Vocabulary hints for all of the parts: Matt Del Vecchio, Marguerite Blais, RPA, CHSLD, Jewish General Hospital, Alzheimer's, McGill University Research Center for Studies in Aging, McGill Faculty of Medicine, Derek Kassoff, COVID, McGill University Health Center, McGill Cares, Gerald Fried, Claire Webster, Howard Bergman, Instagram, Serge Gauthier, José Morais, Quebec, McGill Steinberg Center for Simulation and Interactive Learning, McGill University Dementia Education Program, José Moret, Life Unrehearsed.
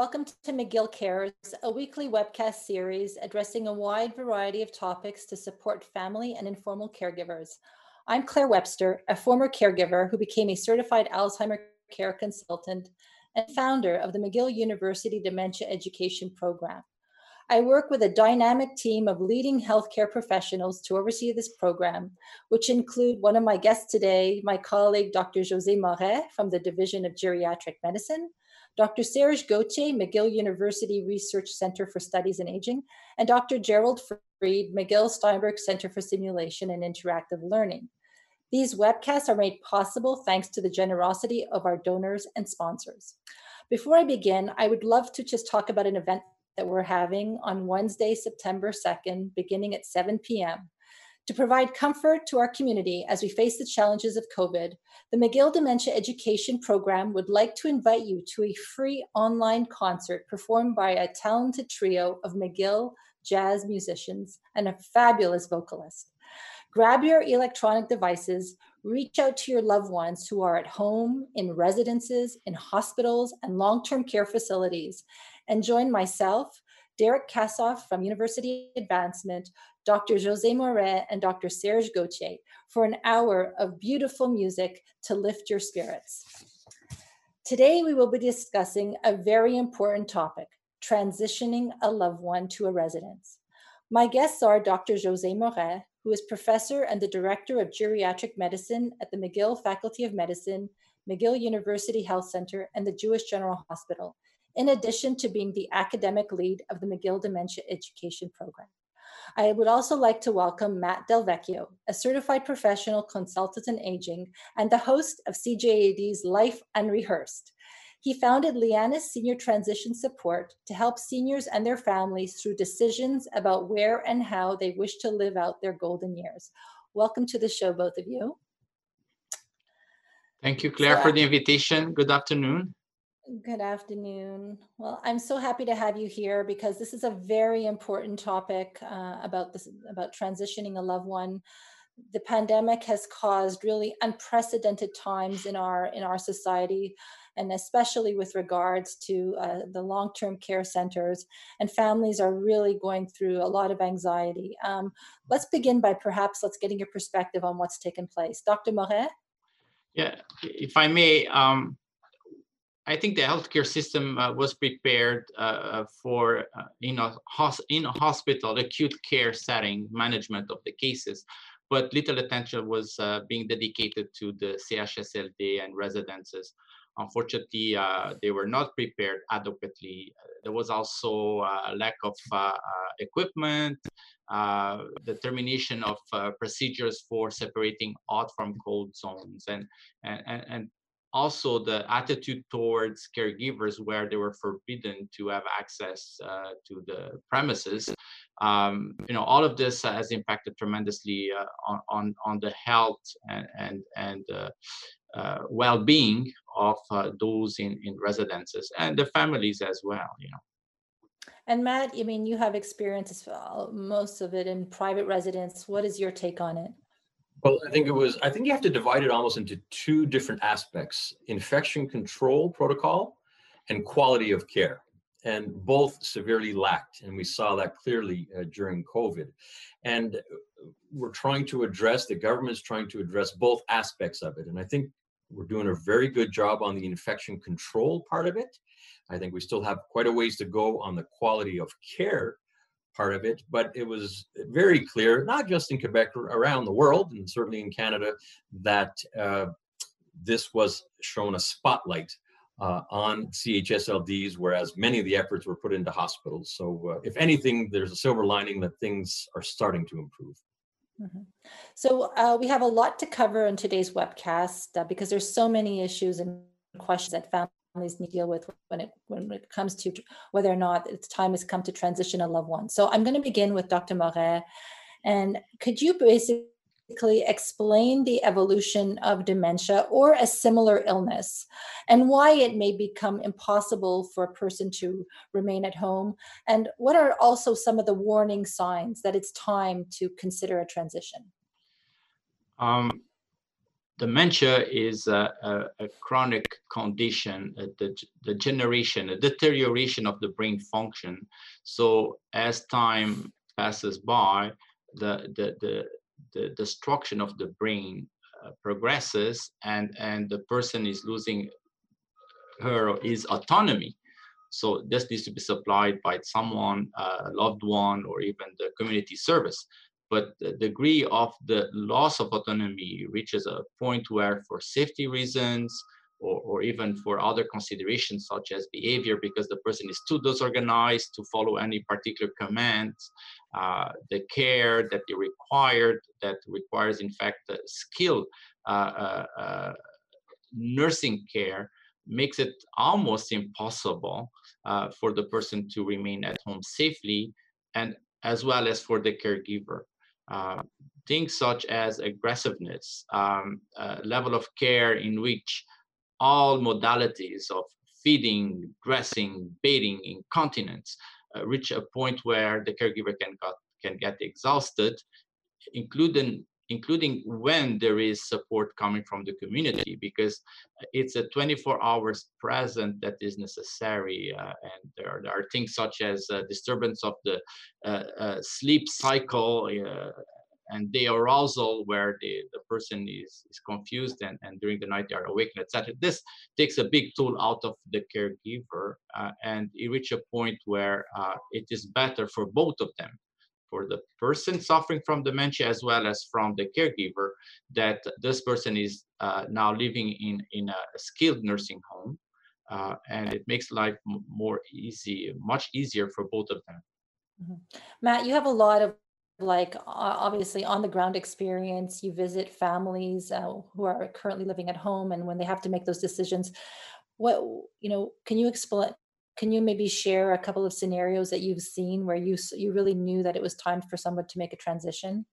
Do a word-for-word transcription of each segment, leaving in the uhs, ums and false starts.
Welcome to McGill Cares, a weekly webcast series addressing a wide variety of topics to support family and informal caregivers. I'm Claire Webster, a former caregiver who became a certified Alzheimer's care consultant and founder of the McGill University Dementia Education Program. I work with a dynamic team of leading healthcare professionals to oversee this program, which include one of my guests today, my colleague, Doctor José Morais from the Division of Geriatric Medicine, Doctor Serge Gauthier, McGill University Research Center for Studies in Aging, and Doctor Gerald Fried, McGill Steinberg Center for Simulation and Interactive Learning. These webcasts are made possible thanks to the generosity of our donors and sponsors. Before I begin, I would love to just talk about an event that we're having on Wednesday, September second, beginning at seven p m To provide comfort to our community as we face the challenges of COVID, the McGill Dementia Education Program would like to invite you to a free online concert performed by a talented trio of McGill jazz musicians and a fabulous vocalist. Grab your electronic devices, reach out to your loved ones who are at home, in residences, in hospitals, and long-term care facilities, and join myself, Derek Kassoff from University Advancement, Doctor José Moret, and Doctor Serge Gauthier for an hour of beautiful music to lift your spirits. Today, we will be discussing a very important topic, transitioning a loved one to a residence. My guests are Doctor José Moret, who is professor and the director of geriatric medicine at the McGill Faculty of Medicine, McGill University Health Center, and the Jewish General Hospital, in addition to being the academic lead of the McGill Dementia Education Program. I would also like to welcome Matt Del Vecchio, a certified professional consultant in aging and the host of C J A D's Life Unrehearsed. He founded Liana's Senior Transition Support to help seniors and their families through decisions about where and how they wish to live out their golden years. Welcome to the show, both of you. Thank you, Claire, so, for the invitation. Good afternoon. Good afternoon. Well, I'm so happy to have you here because this is a very important topic uh, about this, about transitioning a loved one. The pandemic has caused really unprecedented times in our in our society, and especially with regards to uh, the long-term care centers, and families are really going through a lot of anxiety. Um, let's begin by perhaps let's getting your perspective on what's taken place. Doctor Moret? Yeah, if I may, um, I think the healthcare system uh, was prepared uh, for, uh, you know, hos- in a hospital, acute care setting, management of the cases. But little attention was uh, being dedicated to the C H S L D and residences. Unfortunately, uh, they were not prepared adequately. There was also a lack of uh, equipment, uh, the termination of uh, procedures for separating hot from cold zones, and and and also the attitude towards caregivers, where they were forbidden to have access uh, to the premises. Um, you know, all of this has impacted tremendously uh, on, on on the health and and and uh, uh, well-being of uh, those in in residences and the families as well. You know. And Matt, I mean, you have experience most of it in private residence. What is your take on it? Well, I think it was. I think you have to divide it almost into two different aspects: infection control protocol and quality of care. And both severely lacked. And we saw that clearly uh, during COVID. And we're trying to address, the government's trying to address both aspects of it. And I think we're doing a very good job on the infection control part of it. I think we still have quite a ways to go on the quality of care part of it, but it was very clear, not just in Quebec, around the world, and certainly in Canada, that uh, this was shown a spotlight Uh, on C H S L Ds, whereas many of the efforts were put into hospitals. So uh, if anything, there's a silver lining that things are starting to improve. Mm-hmm. So uh, we have a lot to cover in today's webcast uh, because there's so many issues and questions that families need to deal with when it, when it comes to whether or not it's time has come to transition a loved one. So I'm going to begin with Doctor Moret. And could you basically explain the evolution of dementia or a similar illness and why it may become impossible for a person to remain at home? And what are also some of the warning signs that it's time to consider a transition? Um, dementia is a, a, a chronic condition, a de degeneration, a deterioration of the brain function. So as time passes by, the, the, the, the destruction of the brain uh, progresses, and, and the person is losing her or his autonomy. So this needs to be supplied by someone, a loved one, or even the community service. But the degree of the loss of autonomy reaches a point where, for safety reasons, or, or even for other considerations such as behavior, because the person is too disorganized to follow any particular commands, uh, the care that they required, that requires, in fact, the skill, uh, uh, uh, nursing care, makes it almost impossible uh, for the person to remain at home safely, and as well as for the caregiver. Uh, things such as aggressiveness, um, uh, level of care in which all modalities of feeding, dressing, bathing, incontinence uh, reach a point where the caregiver can got, can get exhausted, including including when there is support coming from the community, because it's a twenty-four hours present that is necessary. Uh, and there are, there are things such as uh, disturbance of the uh, uh, sleep cycle uh, and the arousal, where the, the person is, is confused and, and during the night they are awakened, et cetera. This takes a big toll out of the caregiver, uh, and it reaches a point where uh, it is better for both of them, for the person suffering from dementia as well as from the caregiver, that this person is uh, now living in, in a skilled nursing home, uh, and it makes life more easy, much easier for both of them. Mm-hmm. Matt, you have a lot of, like, obviously on the ground experience. You visit families uh, who are currently living at home, and when they have to make those decisions, what, you know, can you explain, can you maybe share a couple of scenarios that you've seen where you you really knew that it was time for someone to make a transition?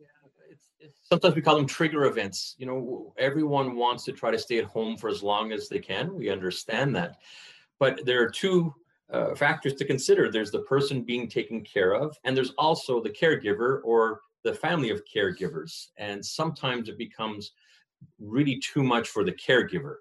Yeah, it's, it's, sometimes we call them trigger events. You know, everyone wants to try to stay at home for as long as they can. We understand that, but there are two uh, factors to consider. There's the person being taken care of, and there's also the caregiver or the family of caregivers. And sometimes it becomes really too much for the caregiver.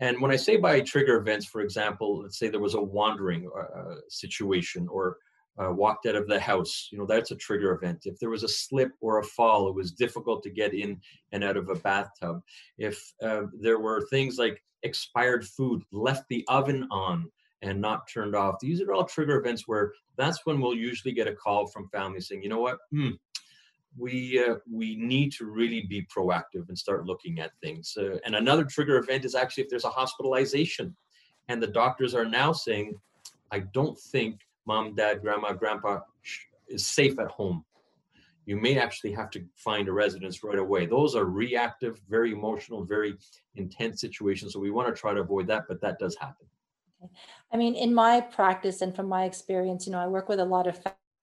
And when I say by trigger events, for example, let's say there was a wandering uh, situation, or uh, walked out of the house, you know, that's a trigger event. If there was a slip or a fall, it was difficult to get in and out of a bathtub. If uh, there were things like expired food, left the oven on and not turned off, these are all trigger events where that's when we'll usually get a call from families saying, you know what, hmm. we uh, we need to really be proactive and start looking at things. Uh, and another trigger event is actually if there's a hospitalization and the doctors are now saying, I don't think mom, dad, grandma, grandpa is safe at home. You may actually have to find a residence right away. Those are reactive, very emotional, very intense situations. So we want to try to avoid that, but that does happen. Okay. I mean, in my practice and from my experience, you know, I work with a lot of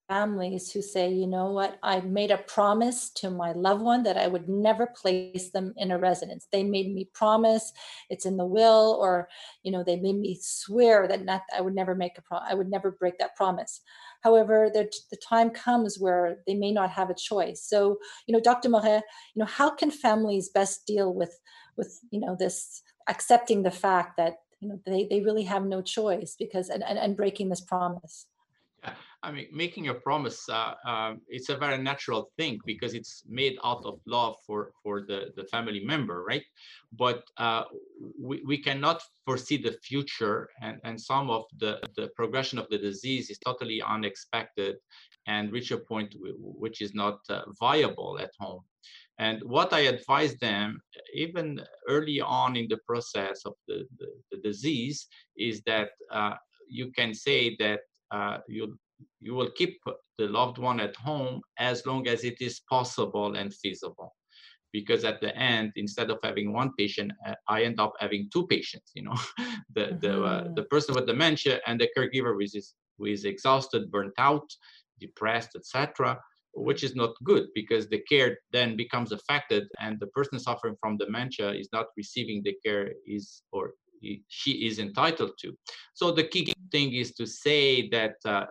families who say, you know what, I made a promise to my loved one that I would never place them in a residence. They made me promise, it's in the will, or, you know, they made me swear that not, I would never make a pro I would never break that promise. However, the, the time comes where they may not have a choice. So, you know, Doctor Moret, you know, how can families best deal with, with, you know, this accepting the fact that, you know, they, they really have no choice because, and, and, and breaking this promise? I mean, making a promise, uh, uh, it's a very natural thing because it's made out of love for, for the, the family member, right? But uh, we, we cannot foresee the future, and, and some of the, the progression of the disease is totally unexpected and reach a point which is not uh, viable at home. And what I advise them, even early on in the process of the, the, the disease, is that uh, you can say that Uh, you, you will keep the loved one at home as long as it is possible and feasible. Because at the end, instead of having one patient, I end up having two patients, you know, the, the, uh, the person with dementia and the caregiver who is, who is exhausted, burnt out, depressed, et cetera, which is not good because the care then becomes affected and the person suffering from dementia is not receiving the care is or she is entitled to. So the key thing is to say that uh,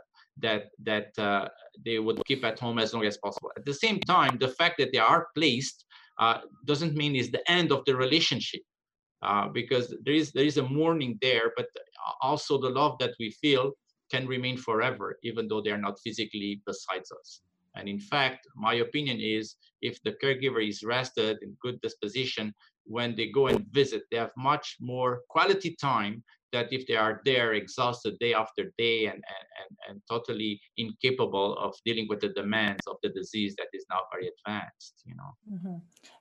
that that uh, they would keep at home as long as possible. At the same time, the fact that they are placed uh, doesn't mean it's the end of the relationship, uh, because there is there is a mourning there, but also the love that we feel can remain forever, even though they are not physically beside us. And in fact, my opinion is, if the caregiver is rested in good disposition, when they go and visit, they have much more quality time than if they are there exhausted day after day and, and, and totally incapable of dealing with the demands of the disease that is now very advanced, you know. Mm-hmm.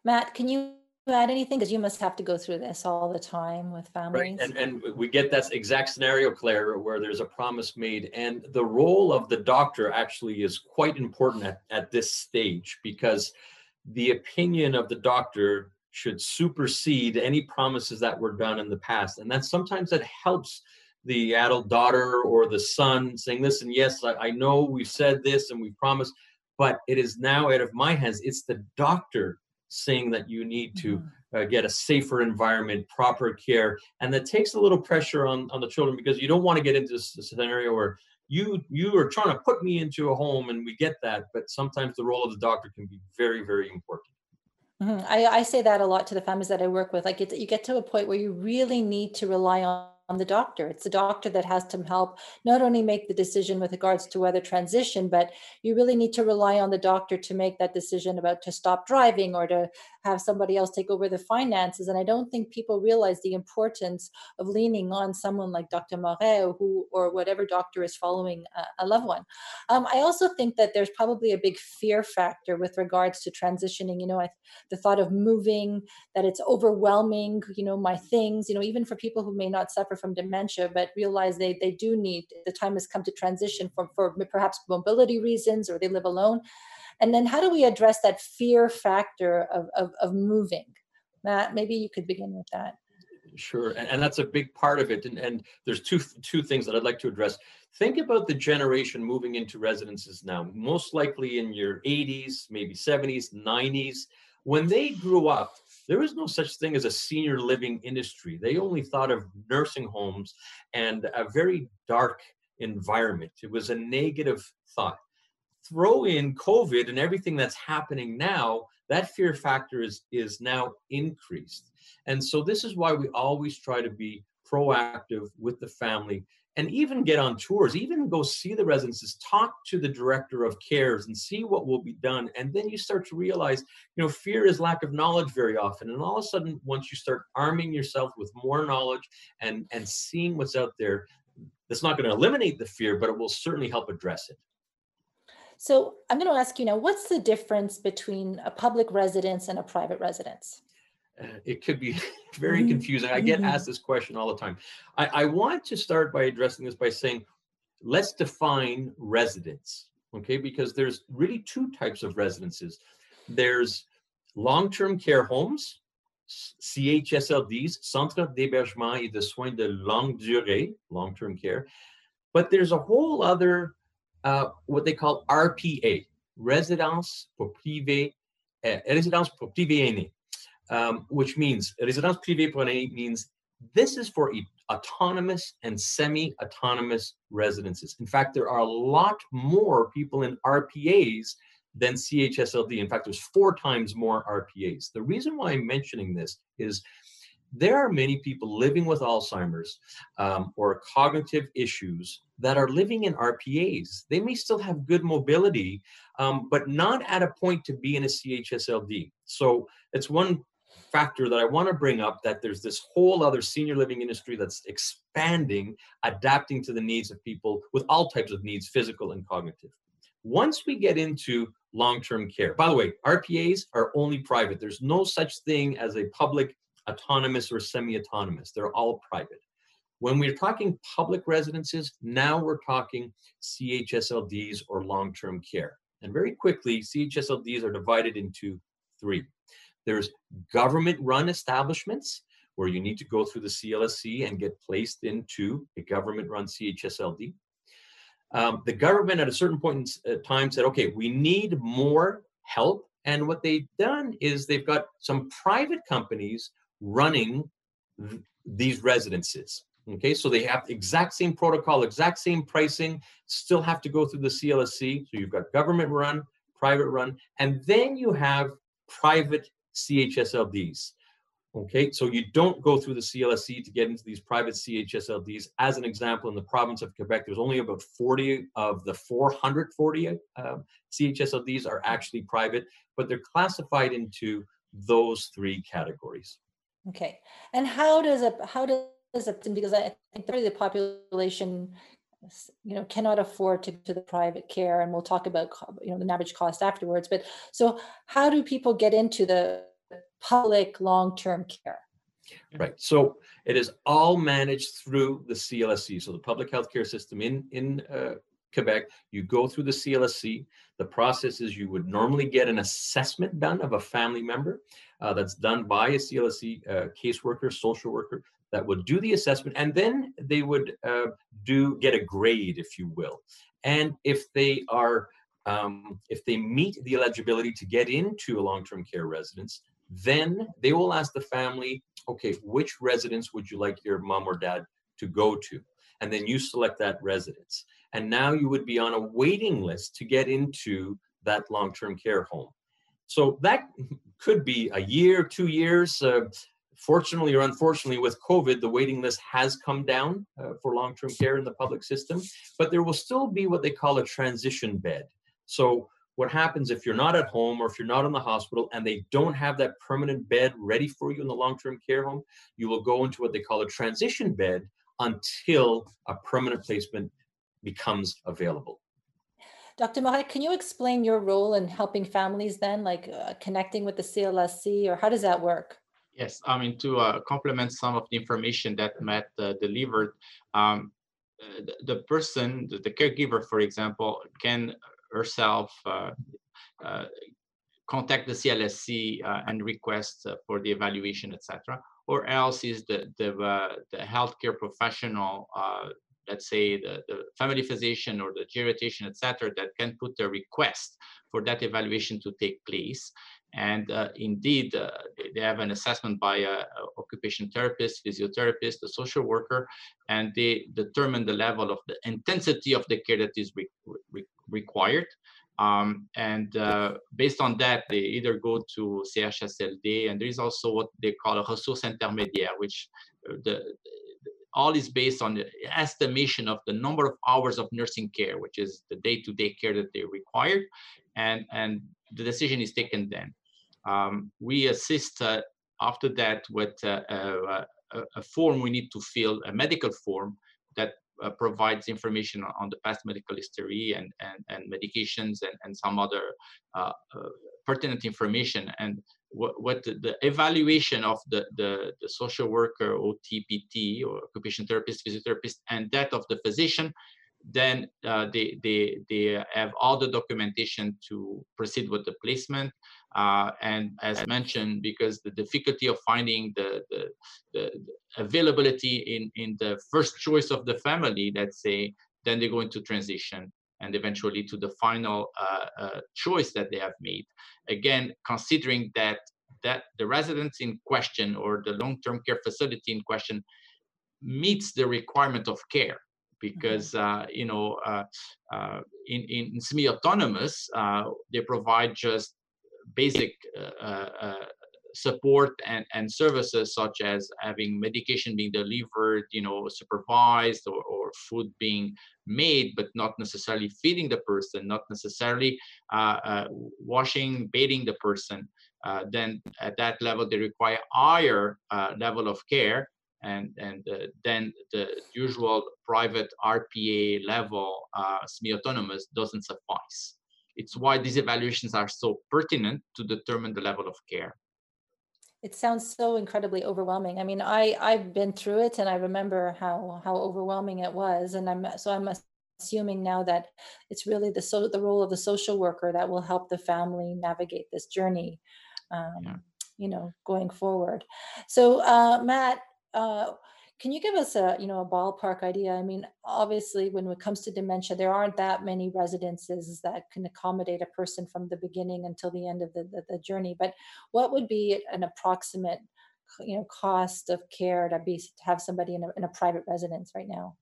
Matt, can you add anything? Because you must have to go through this all the time with families. Right. And, and we get that exact scenario, Claire, where there's a promise made. And the role of the doctor actually is quite important at, at this stage, because the opinion of the doctor should supersede any promises that were done in the past. And that sometimes that helps the adult daughter or the son saying, listen, yes, I, I know we've said this and we promised, but it is now out of my hands. It's the doctor saying that you need to uh, get a safer environment, proper care. And that takes a little pressure on, on the children, because you don't want to get into this scenario where you, you are trying to put me into a home, and we get that. But sometimes the role of the doctor can be very, very important. Mm-hmm. I, I say that a lot to the families that I work with. Like, it's, you get to a point where you really need to rely on, on the doctor. It's the doctor that has to help not only make the decision with regards to whether transition, but you really need to rely on the doctor to make that decision about to stop driving or to have somebody else take over the finances. And I don't think people realize the importance of leaning on someone like Doctor Moret or, who, or whatever doctor is following a, a loved one. Um, I also think that there's probably a big fear factor with regards to transitioning. You know, I, the thought of moving, that it's overwhelming, you know, my things, you know, even for people who may not suffer from dementia, but realize they, they do need, the time has come to transition for, for perhaps mobility reasons, or they live alone. And then how do we address that fear factor of, of, of moving? Matt, maybe you could begin with that. Sure, and, and that's a big part of it. And, and there's two, two things that I'd like to address. Think about the generation moving into residences now, most likely in your eighties, maybe seventies, nineties. When they grew up, there was no such thing as a senior living industry. They only thought of nursing homes and a very dark environment. It was a negative thought. Throw in COVID and everything that's happening now, that fear factor is, is now increased. And so this is why we always try to be proactive with the family, and even get on tours, even go see the residences, talk to the director of cares and see what will be done. And then you start to realize, you know, fear is lack of knowledge very often. And all of a sudden, once you start arming yourself with more knowledge and, and seeing what's out there, that's not going to eliminate the fear, but it will certainly help address it. So I'm going to ask you now, what's the difference between a public residence and a private residence? Uh, it could be very confusing. I get asked this question all the time. I, I want to start by addressing this by saying, let's define residence, okay? Because there's really two types of residences. There's long-term care homes, C H S L Ds, Centre d'hébergement et de soins de longue durée, long-term care. But there's a whole other, uh, what they call R P A, Résidence pour privés, uh, Résidence pour privés aînés. Um, which means, résidence privée pour aînés means this is for e autonomous and semi-autonomous residences. In fact, there are a lot more people in R P As than C H S L D. In fact, there's four times more R P As. The reason why I'm mentioning this is there are many people living with Alzheimer's um, or cognitive issues that are living in R P As. They may still have good mobility, um, but not at a point to be in a C H S L D. So it's one factor that I want to bring up, that there's this whole other senior living industry that's expanding, adapting to the needs of people with all types of needs, physical and cognitive. Once we get into long-term care, by the way, R P As are only private. There's no such thing as a public, autonomous, or semi-autonomous. They're all private. When we're talking public residences, now we're talking C H S L Ds or long-term care. And very quickly, C H S L Ds are divided into three. There's government-run establishments, where you need to go through the C L S C and get placed into a government-run C H S L D. Um, the government at a certain point in time said, okay, we need more help. And what they've done is they've got some private companies running th- these residences. Okay, so they have exact same protocol, exact same pricing, still have to go through the C L S C. So you've got government run, private run, and then you have private C H S L Ds. Okay, so you don't go through the C L S C to get into these private C H S L Ds. As an example, in the province of Quebec, there's only about forty of the four hundred forty uh, C H S L Ds are actually private, but they're classified into those three categories. Okay, and how does it, how does it, because I think the population, you know, cannot afford to to the private care, and we'll talk about, you know, the average cost afterwards, but so how do people get into the public long-term care? Right. So it is all managed through the C L S C. So the public health care system in, in uh, Quebec, you go through the C L S C. The process is you would normally get an assessment done of a family member uh, that's done by a C L S C uh, caseworker, social worker, that would do the assessment, and then they would uh, do get a grade, if you will. And if they are, um, if they meet the eligibility to get into a long-term care residence, then they will ask the family, okay, which residence would you like your mom or dad to go to? And then you select that residence. And now you would be on a waiting list to get into that long-term care home. So that could be a year, two years. Uh, fortunately or unfortunately, with COVID, the waiting list has come down uh, for long-term care in the public system, but there will still be what they call a transition bed. So what happens if you're not at home or if you're not in the hospital and they don't have that permanent bed ready for you in the long-term care home, you will go into what they call a transition bed until a permanent placement becomes available. Doctor Moret, can you explain your role in helping families then, like uh, connecting with the C L S C, or how does that work? Yes, I mean, to uh, complement some of the information that Matt uh, delivered, um, the, the person, the, the caregiver, for example, can herself uh, uh, contact the C L S C uh, and request uh, for the evaluation, et cetera. Or else is the the, uh, the healthcare professional, uh, let's say the, the family physician or the geriatrician, et cetera, that can put the request for that evaluation to take place. And uh, indeed, uh, they have an assessment by an occupational therapist, physiotherapist, a social worker, and they determine the level of the intensity of the care that is re re required. Um, and uh, based on that, they either go to C H S L D, and there is also what they call a ressource intermédiaire, which the, the, all is based on the estimation of the number of hours of nursing care, which is the day-to-day care that they require, and, and the decision is taken then. Um, we assist uh, after that with uh, a, a form we need to fill, a medical form that uh, provides information on the past medical history and, and, and medications and, and some other uh, uh, pertinent information. And what, what the, the evaluation of the, the, the social worker, O T P T, or occupational therapist, physiotherapist, and that of the physician, then uh, they, they, they have all the documentation to proceed with the placement. Uh, and as mentioned, because the difficulty of finding the, the, the availability in, in the first choice of the family, let's say, then they go into transition and eventually to the final uh, uh, choice that they have made. Again, considering that, that the residence in question or the long-term care facility in question meets the requirement of care. Because uh, you know, uh, uh, in in semi-autonomous, uh, they provide just basic uh, uh, support and and services such as having medication being delivered, you know, supervised, or, or food being made, but not necessarily feeding the person, not necessarily uh, uh, washing, bathing the person. Uh, then at that level, they require higher uh, level of care. And, and uh, then the usual private R P A level uh, semi-autonomous doesn't suffice. It's why these evaluations are so pertinent to determine the level of care. It sounds so incredibly overwhelming. I mean, I, I've been through it and I remember how, how overwhelming it was. And I'm, so I'm assuming now that it's really the, so, the role of the social worker that will help the family navigate this journey, um, yeah. you know, going forward. So uh, Matt, Uh, can you give us a, you know, a ballpark idea? I mean, obviously, when it comes to dementia, there aren't that many residences that can accommodate a person from the beginning until the end of the, the, the journey. But what would be an approximate, you know, cost of care to be to have somebody in a, in a private residence right now?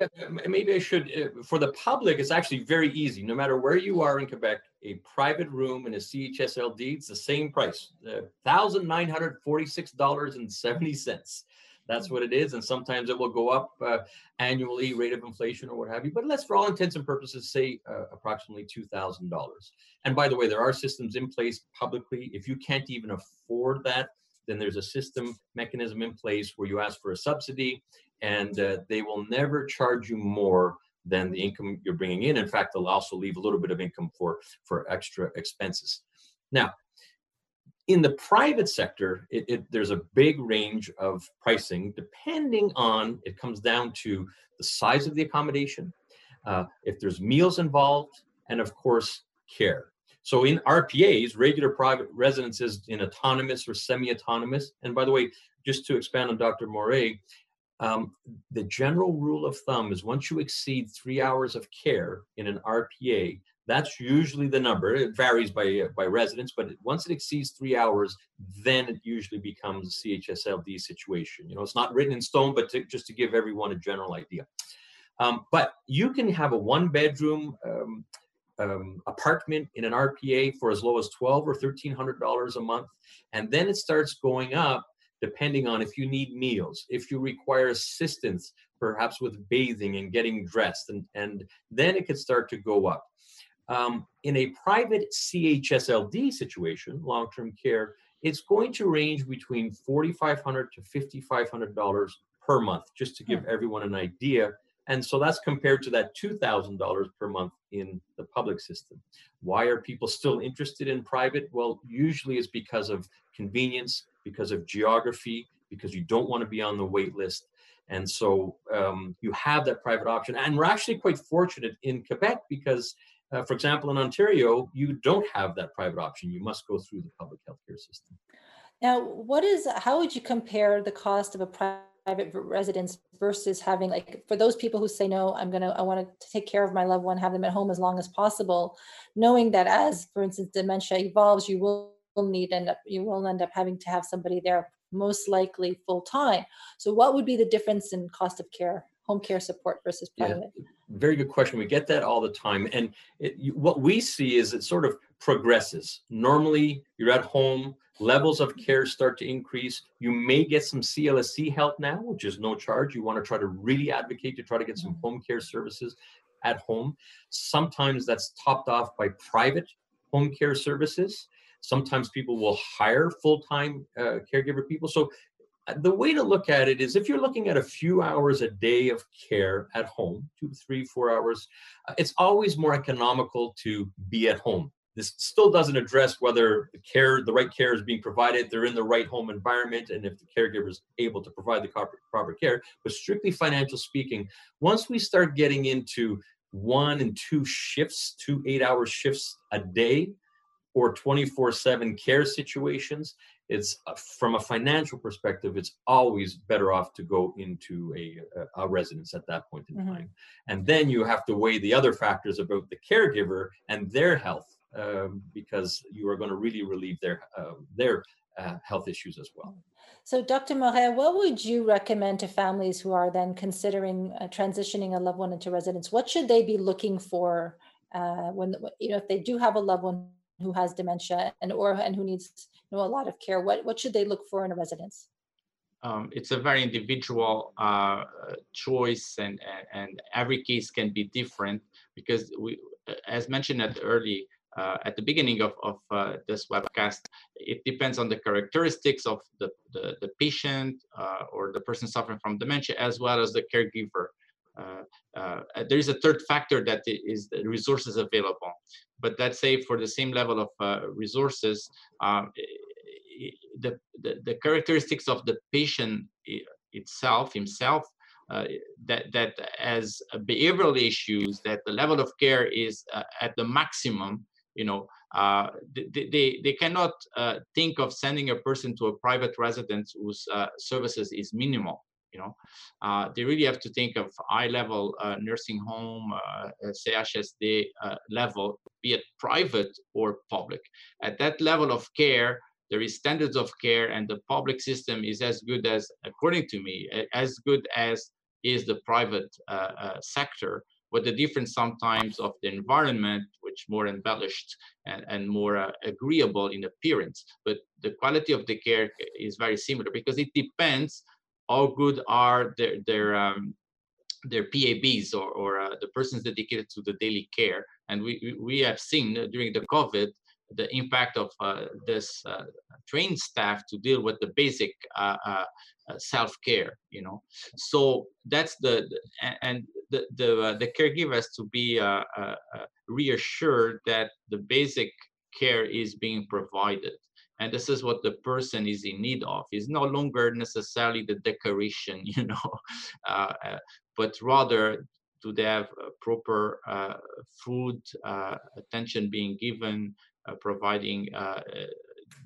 Yeah, maybe I should, for the public, it's actually very easy. No matter where you are in Quebec, a private room in a C H S L D, it's the same price, one thousand nine hundred forty-six dollars and seventy cents. That's what it is, and sometimes it will go up uh, annually, rate of inflation or what have you. But let's, for all intents and purposes, say uh, approximately two thousand dollars. And by the way, there are systems in place publicly. If you can't even afford that, then there's a system mechanism in place where you ask for a subsidy, and uh, they will never charge you more than the income you're bringing in. In fact, they'll also leave a little bit of income for, for extra expenses. Now, in the private sector, it, it, there's a big range of pricing depending on, it comes down to the size of the accommodation, uh, if there's meals involved, and of course, care. So in R P As, regular private residences in autonomous or semi-autonomous, and by the way, just to expand on Doctor Morais, um, the general rule of thumb is once you exceed three hours of care in an R P A, that's usually the number. It varies by, uh, by residence, but once it exceeds three hours, then it usually becomes a C H S L D situation. You know, it's not written in stone, but to, just to give everyone a general idea. Um, but you can have a one-bedroom um, um, apartment in an R P A for as low as twelve hundred or thirteen hundred dollars a month, and then it starts going up depending on if you need meals, if you require assistance, perhaps with bathing and getting dressed, and, and then it could start to go up. Um, in a private C H S L D situation, long-term care, it's going to range between forty-five hundred to fifty-five hundred dollars per month, just to give everyone an idea. And so that's compared to that two thousand dollars per month in the public system. Why are people still interested in private? Well, usually it's because of convenience, because of geography, because you don't want to be on the wait list. And so um, you have that private option. And we're actually quite fortunate in Quebec because Uh, for example, in Ontario, you don't have that private option. You must go through the public healthcare system. Now, what is, how would you compare the cost of a private residence versus having, like, for those people who say, no, I'm going to, I want to take care of my loved one, have them at home as long as possible, knowing that as, for instance, dementia evolves, you will need, end up, you will end up having to have somebody there most likely full time. So what would be the difference in cost of care? Home care support versus private? Yeah, very good question. We get that all the time. And it, you, what we see is it sort of progresses. Normally, you're at home, levels of care start to increase. You may get some C L S C help now, which is no charge. You want to try to really advocate to try to get some home care services at home. Sometimes that's topped off by private home care services. Sometimes people will hire full-time uh, caregiver people. So the way to look at it is if you're looking at a few hours a day of care at home, two, three, four hours, it's always more economical to be at home. This still doesn't address whether the care, the right care is being provided, they're in the right home environment, and if the caregiver is able to provide the proper, proper care. But strictly financial speaking, once we start getting into one and two shifts, two eight-hour shifts a day, or twenty-four seven care situations, it's uh, from a financial perspective, it's always better off to go into a, a, a residence at that point in mm-hmm. time. And then you have to weigh the other factors about the caregiver and their health, um, because you are going to really relieve their, uh, their uh, health issues as well. So Doctor Morais, what would you recommend to families who are then considering uh, transitioning a loved one into residence? What should they be looking for uh, when, you know, if they do have a loved one who has dementia and or and who needs you know, a lot of care? What, what should they look for in a residence? Um, it's a very individual uh, choice, and, and, and every case can be different because, we, as mentioned at early, uh, at the beginning of, of uh, this webcast, it depends on the characteristics of the, the, the patient uh, or the person suffering from dementia, as well as the caregiver. Uh, uh, there is a third factor that is the resources available, but let's say for the same level of uh, resources, uh, the, the the characteristics of the patient itself, himself, uh, that that as behavioral issues, that the level of care is uh, at the maximum. You know, uh, they, they, they cannot uh, think of sending a person to a private residence whose uh, services is minimal. You know, uh, they really have to think of high-level uh, nursing home, uh, C H S L D uh, level, be it private or public. At that level of care, there is standards of care, and the public system is as good as, according to me, as good as is the private uh, uh, sector, with the difference sometimes of the environment, which more embellished and, and more uh, agreeable in appearance. But the quality of the care is very similar because it depends how good are their, their, um, their P A Bs or, or uh, the persons dedicated to the daily care. And we, we have seen during the COVID, the impact of uh, this uh, trained staff to deal with the basic uh, uh, self-care, you know. So that's the, and the the, uh, the caregivers to be uh, uh, reassured that the basic care is being provided. And this is what the person is in need of. It's no longer necessarily the decoration, you know, uh, but rather do they have proper uh, food, uh, attention being given, Uh, providing uh, uh,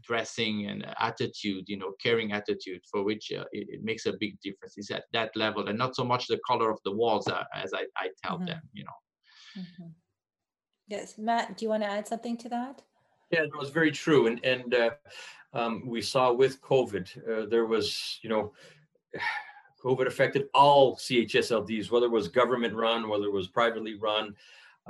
dressing and attitude, you know, caring attitude, for which uh, it, it makes a big difference. It's at that level and not so much the color of the walls, uh, as I, I tell mm-hmm. them, you know. Mm-hmm. Yes, Matt, do you want to add something to that? Yeah, that was very true. And, and uh, um, we saw with COVID, uh, there was, you know, COVID affected all C H S L Ds, whether it was government run, whether it was privately run.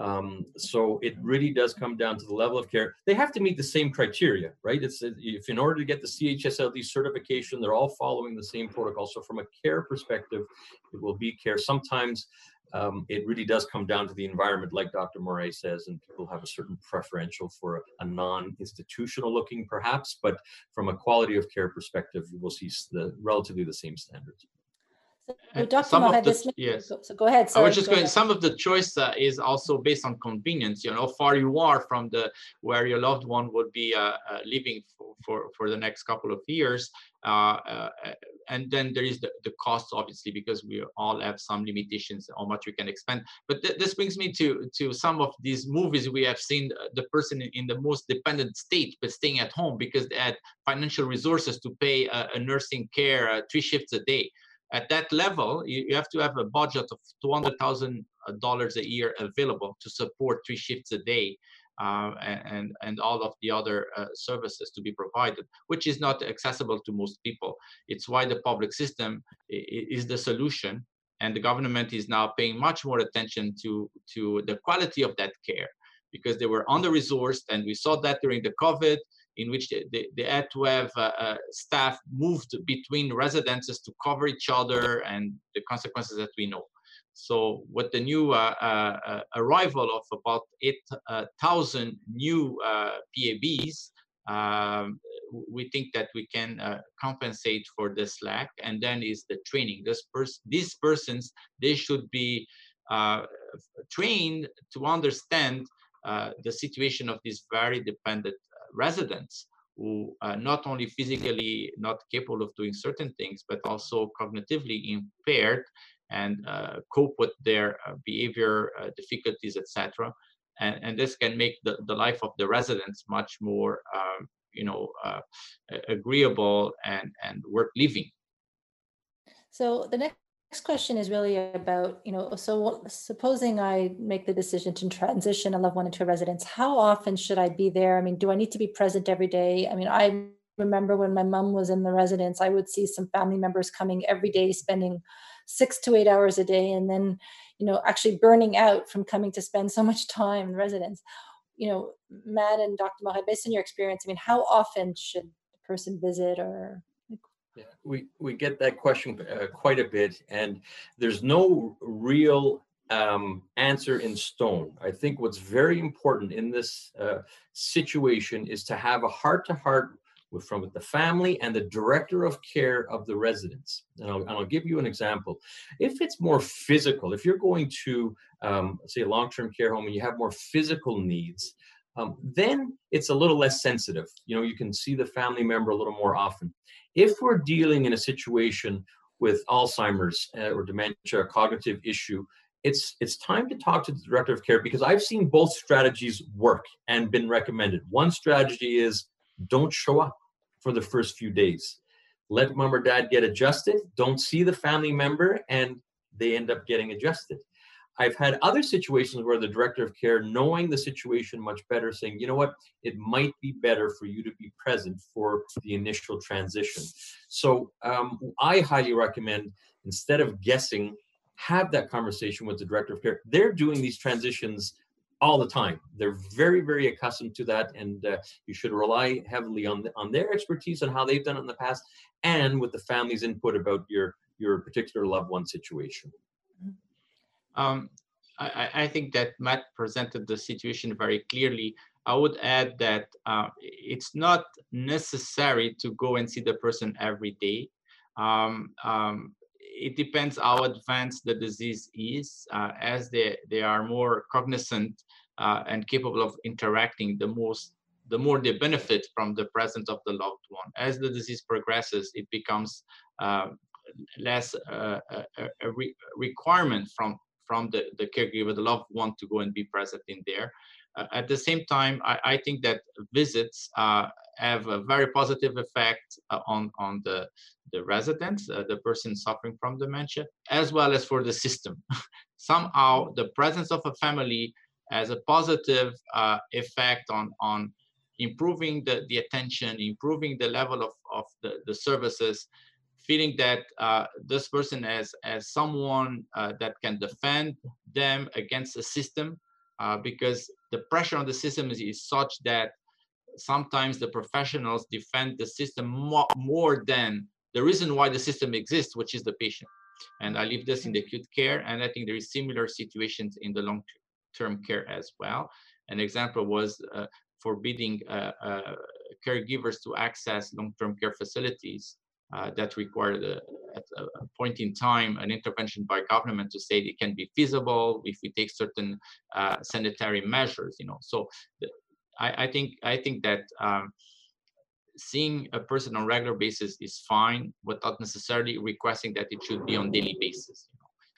Um, so it really does come down to the level of care. They have to meet the same criteria, right? It's if in order to get the C H S L D certification, they're all following the same protocol. So from a care perspective, it will be care. Sometimes um, it really does come down to the environment, like Doctor Morais says, and people have a certain preferential for a non-institutional looking perhaps, but from a quality of care perspective, you will see the relatively the same standards. So, Doctor Morais, the, yes. so go ahead. Sorry, I was just go going, ahead. Some of the choice uh, is also based on convenience, you know, how far you are from the where your loved one would be uh, uh, living for, for, for the next couple of years. Uh, uh, and then there is the, the cost, obviously, because we all have some limitations on how much we can expend. But th this brings me to, to some of these movies we have seen, the person in the most dependent state, but staying at home because they had financial resources to pay a, a nursing care uh, three shifts a day. At that level, you have to have a budget of two hundred thousand dollars a year available to support three shifts a day uh, and, and all of the other uh, services to be provided, which is not accessible to most people. It's why the public system is the solution, and the government is now paying much more attention to, to the quality of that care because they were under-resourced, and we saw that during the COVID, in which they, they, they had to have uh, uh, staff moved between residences to cover each other and the consequences that we know. So with the new uh, uh, arrival of about eight thousand uh, new uh, P A Bs, um, we think that we can uh, compensate for this lack. And then is the training. This pers these persons, they should be uh, trained to understand uh, the situation of these very dependent residents who are not only physically not capable of doing certain things, but also cognitively impaired and uh, cope with their uh, behavior uh, difficulties, et cetera. And, and this can make the, the life of the residents much more, um, you know, uh, agreeable and, and worth living. So the next Next question is really about, you know, so what, supposing I make the decision to transition a loved one into a residence, how often should I be there? I mean, do I need to be present every day? I mean, I remember when my mom was in the residence, I would see some family members coming every day, spending six to eight hours a day, and then, you know, actually burning out from coming to spend so much time in the residence. You know, Matt and Doctor Morais, based on your experience, I mean, how often should the person visit or... Yeah, we, we get that question uh, quite a bit, and there's no real um, answer in stone. I think what's very important in this uh, situation is to have a heart-to-heart with, from the family and the director of care of the residents. And I'll, and I'll give you an example. If it's more physical, if you're going to, um, say, a long-term care home and you have more physical needs, Um, then it's a little less sensitive. You know, you can see the family member a little more often. If we're dealing in a situation with Alzheimer's uh, or dementia, a cognitive issue, it's, it's time to talk to the director of care, because I've seen both strategies work and been recommended. One strategy is don't show up for the first few days. Let mom or dad get adjusted. Don't see the family member, and they end up getting adjusted. I've had other situations where the director of care, knowing the situation much better, saying, you know what, it might be better for you to be present for the initial transition. So um, I highly recommend, instead of guessing have that conversation with the director of care. They're doing these transitions all the time. They're very, very accustomed to that. And uh, you should rely heavily on, the, on their expertise and how they've done it in the past, and with the family's input about your, your particular loved one situation. Um, I, I think that Matt presented the situation very clearly. I would add that uh, it's not necessary to go and see the person every day. Um, um, it depends how advanced the disease is. Uh, as they, they are more cognizant uh, and capable of interacting, the, most, the more they benefit from the presence of the loved one. As the disease progresses, it becomes uh, less uh, a, a re requirement from, from the, the caregiver, the loved one, to go and be present in there. Uh, at the same time, I, I think that visits uh, have a very positive effect uh, on, on the, the residents, uh, the person suffering from dementia, as well as for the system. Somehow, the presence of a family has a positive uh, effect on, on improving the, the attention, improving the level of, of the, the services, feeling that uh, this person has, has someone uh, that can defend them against the system, uh, because the pressure on the system is, is such that sometimes the professionals defend the system more, more than the reason why the system exists, which is the patient. And I leave this in the acute care, and I think there is similar situations in the long-term care as well. An example was uh, forbidding uh, uh, caregivers to access long-term care facilities uh, that required a, at a point in time an intervention by government to say it can be feasible if we take certain uh, sanitary measures, you know. So the, I, I think I think that um, seeing a person on a regular basis is fine, without necessarily requesting that it should be on a daily basis.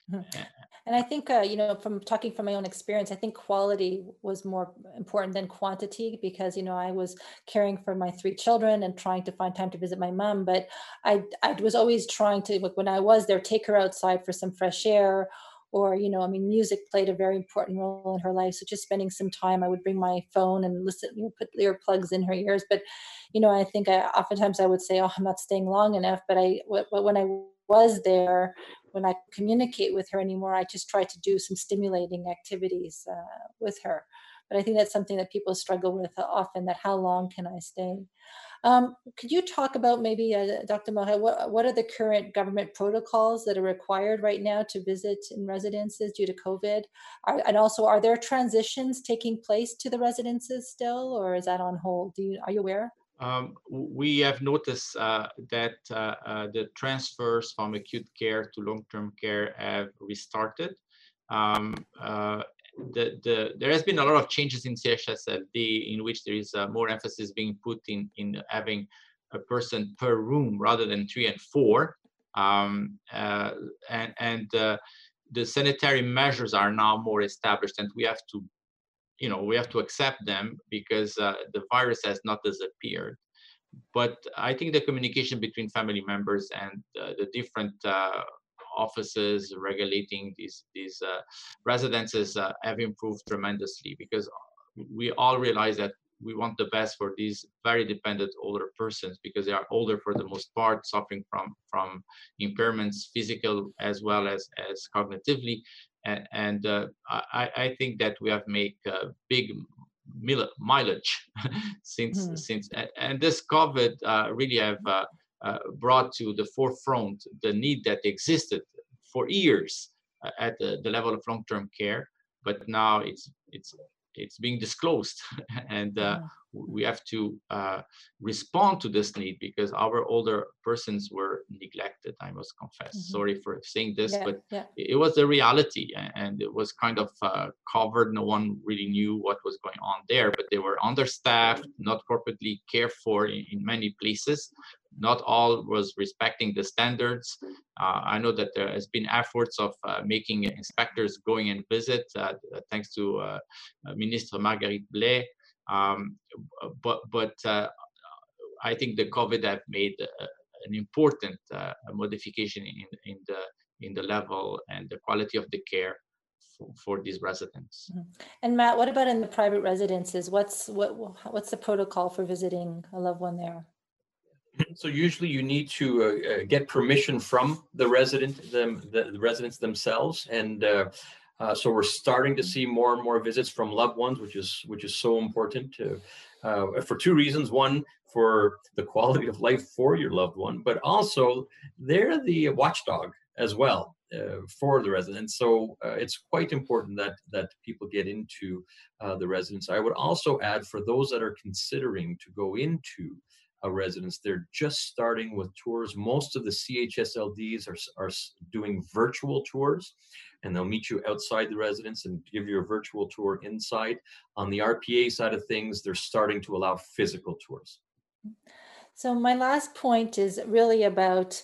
You know? Yeah. And I think, uh, you know, from talking from my own experience, I think quality was more important than quantity, because, you know, I was caring for my three children and trying to find time to visit my mom. But I, I was always trying to, when I was there, take her outside for some fresh air. Or, you know, I mean, music played a very important role in her life. So just spending some time, I would bring my phone and listen, you know, put earplugs in her ears. But, you know, I think I, oftentimes I would say, oh, I'm not staying long enough. But I, when I was there, when I communicate with her anymore, I just try to do some stimulating activities uh, with her. But I think that's something that people struggle with often, that how long can I stay? Um, could you talk about maybe, uh, Doctor Moret, what, what are the current government protocols that are required right now to visit in residences due to COVID? Are, and also, are there transitions taking place to the residences still, or is that on hold? Do you, are you aware? Um, we have noticed uh, that uh, uh, the transfers from acute care to long-term care have restarted. Um, uh, The, the, there has been a lot of changes in C H S L D, in which there is uh, more emphasis being put in, in having a person per room rather than three and four. Um, uh, and and uh, the sanitary measures are now more established, and we have to, you know, we have to accept them, because uh, the virus has not disappeared. But I think the communication between family members and uh, the different uh, offices regulating these these uh, residences uh, have improved tremendously, because we all realize that we want the best for these very dependent older persons, because they are older for the most part, suffering from from impairments, physical as well as as cognitively, and, and uh, I, I think that we have made uh, big mileage since mm. since and this COVID uh, really have. Uh, Uh, brought to the forefront the need that existed for years uh, at the, the level of long-term care, but now it's it's it's being disclosed, and uh, we have to uh, respond to this need, because our older persons were neglected. I must confess, mm-hmm. sorry for saying this, yeah, but yeah. It was the reality, and it was kind of uh, covered. No one really knew what was going on there, but they were understaffed, not properly cared for in, in many places. Not all was respecting the standards. Uh, I know that there has been efforts of uh, making inspectors going and visit, uh, thanks to uh, Minister Marguerite Blais. Um, but but uh, I think the COVID have made uh, an important uh, modification in, in, the, in the level and the quality of the care for, for these residents. And Matt, what about in the private residences? What's, what, what's the protocol for visiting a loved one there? So usually you need to uh, get permission from the resident, them, the residents themselves, and uh, uh, so we're starting to see more and more visits from loved ones, which is which is so important to, uh, for two reasons. One, for the quality of life for your loved one, but also they're the watchdog as well uh, for the residents. So uh, it's quite important that that people get into uh, the residence. I would also add, for those that are considering to go into a residence, they're just starting with tours. Most of the C H S L Ds are, are doing virtual tours, and they'll meet you outside the residence and give you a virtual tour inside. On the R P A side of things, they're starting to allow physical tours. So my last point is really about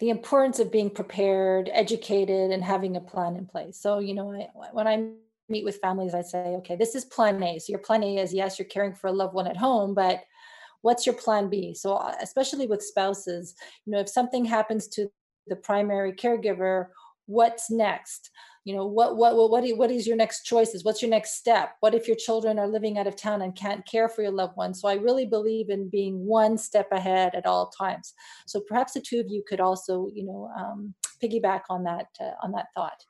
the importance of being prepared, educated, and having a plan in place. So, you know, I, when I meet with families, I say, okay, this is plan A. So your plan A is, yes, you're caring for a loved one at home, but what's your plan B? So especially with spouses, you know, if something happens to the primary caregiver, what's next? You know, what what what what is your next choices? What's your next step? What if your children are living out of town and can't care for your loved one? So I really believe in being one step ahead at all times. So perhaps the two of you could also, you know, um, piggyback on that uh, on that thought.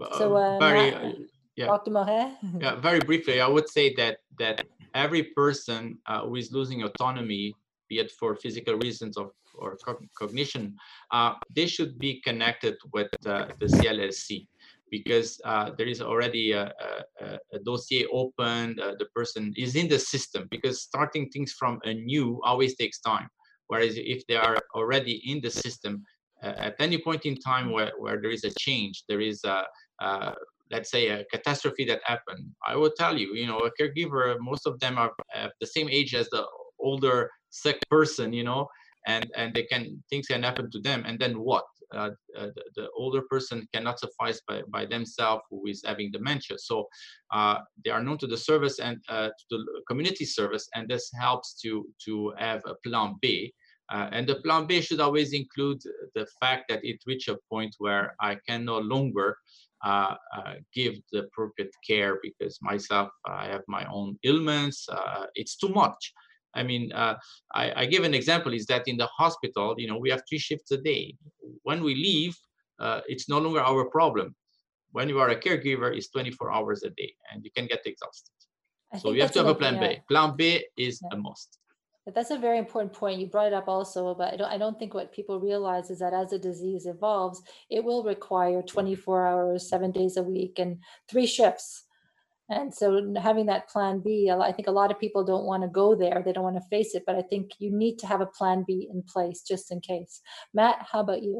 Uh, so uh, very, Matt, uh, yeah. Doctor Moret. Yeah, very briefly, I would say that that. Every person uh, who is losing autonomy, be it for physical reasons or, or cognition, uh, they should be connected with uh, the C L S C, because uh, there is already a, a, a dossier open. Uh, the person is in the system, because starting things from anew always takes time. Whereas if they are already in the system, uh, at any point in time where, where there is a change, there is a, a let's say a catastrophe that happened, I will tell you, you know, a caregiver, most of them are at the same age as the older sick person, you know, and, and they can, things can happen to them. And then what? Uh, uh, the, the older person cannot suffice by, by themselves who is having dementia. So uh, they are known to the service and uh, to the community service, and this helps to, to have a plan B. Uh, and the plan B should always include the fact that it reached a point where I can no longer Uh, uh, give the appropriate care, because myself, I have my own ailments. Uh, it's too much. I mean, uh, I, I give an example is that in the hospital, you know, we have three shifts a day. When we leave, uh, it's no longer our problem. When you are a caregiver, it's twenty-four hours a day, and you can get exhausted. So you have to have a plan B. Plan B is a must. But that's a very important point. You brought it up also about, I don't, I don't think what people realize is that as a disease evolves, it will require twenty-four hours, seven days a week, and three shifts. And so having that plan B, I think a lot of people don't want to go there. They don't want to face it, but I think you need to have a plan B in place just in case. Matt, how about you?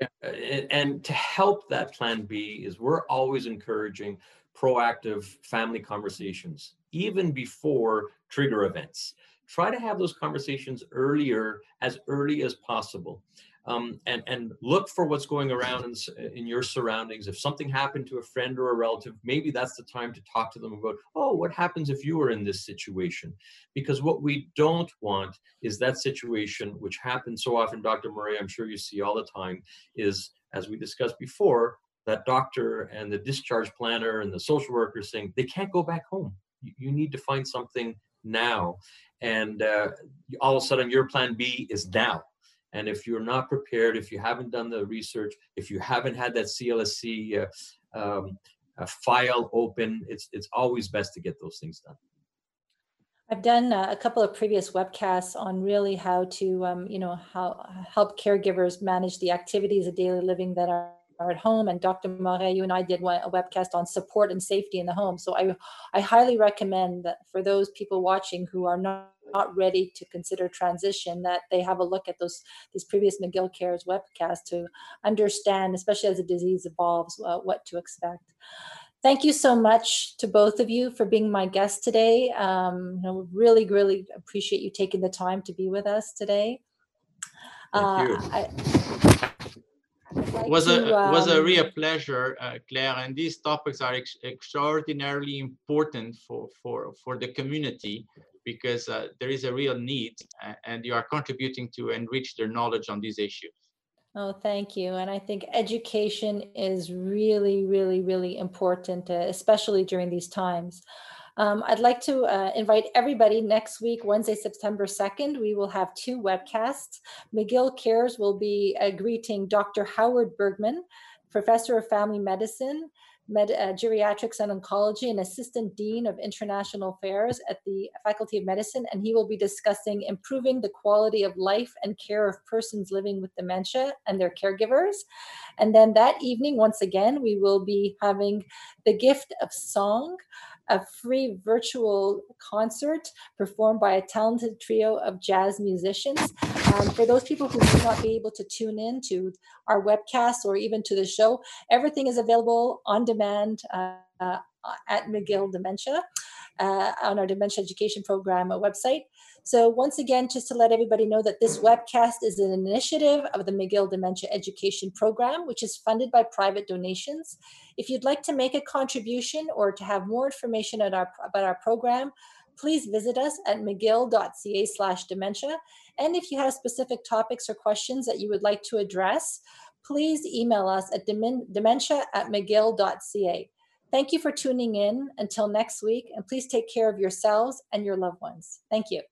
Yeah, and to help that plan B is we're always encouraging proactive family conversations, even before trigger events. Try to have those conversations earlier, as early as possible, um, and, and look for what's going around in, in your surroundings. If something happened to a friend or a relative, maybe that's the time to talk to them about, oh, what happens if you were in this situation? Because what we don't want is that situation, which happens so often, Doctor Moret, I'm sure you see all the time, is, as we discussed before, that doctor and the discharge planner and the social worker saying, they can't go back home. You, you need to find something now, and uh, all of a sudden your plan B is now. And if you're not prepared, if you haven't done the research, if you haven't had that C L S C uh, um, uh, file open, it's it's always best to get those things done. I've done a couple of previous webcasts on really how to um, you know how help caregivers manage the activities of daily living that are are at home, and Doctor Moret, you and I did one, a webcast on support and safety in the home. So I, I highly recommend that for those people watching who are not, not ready to consider transition, that they have a look at those these previous McGill Cares webcasts to understand, especially as the disease evolves, uh, what to expect. Thank you so much to both of you for being my guests today. Um, I really, really appreciate you taking the time to be with us today. Thank you. Uh, I, Like was to, a um, was a real pleasure, uh, Claire. And these topics are ex extraordinarily important for for for the community, because uh, there is a real need, and you are contributing to enrich their knowledge on these issues. Oh, thank you. And I think education is really, really, really important, uh, especially during these times. Um, I'd like to uh, invite everybody next week, Wednesday, September second, we will have two webcasts. McGill Cares will be uh, greeting Doctor Howard Bergman, Professor of Family Medicine, Med, uh, Geriatrics and Oncology, and Assistant Dean of International Affairs at the Faculty of Medicine, and he will be discussing improving the quality of life and care of persons living with dementia and their caregivers. And then that evening, once again, we will be having the gift of song, a free virtual concert performed by a talented trio of jazz musicians. Um, for those people who may not be able to tune in to our webcast or even to the show, everything is available on demand uh, uh, at McGill Dementia uh, on our Dementia Education Program website. So once again, just to let everybody know that this webcast is an initiative of the McGill Dementia Education Program, which is funded by private donations. If you'd like to make a contribution or to have more information at our, about our program, please visit us at mcgill dot c a slash dementia. And if you have specific topics or questions that you would like to address, please email us at dementia at mcgill dot c a. Thank you for tuning in. Until next week, and please take care of yourselves and your loved ones. Thank you.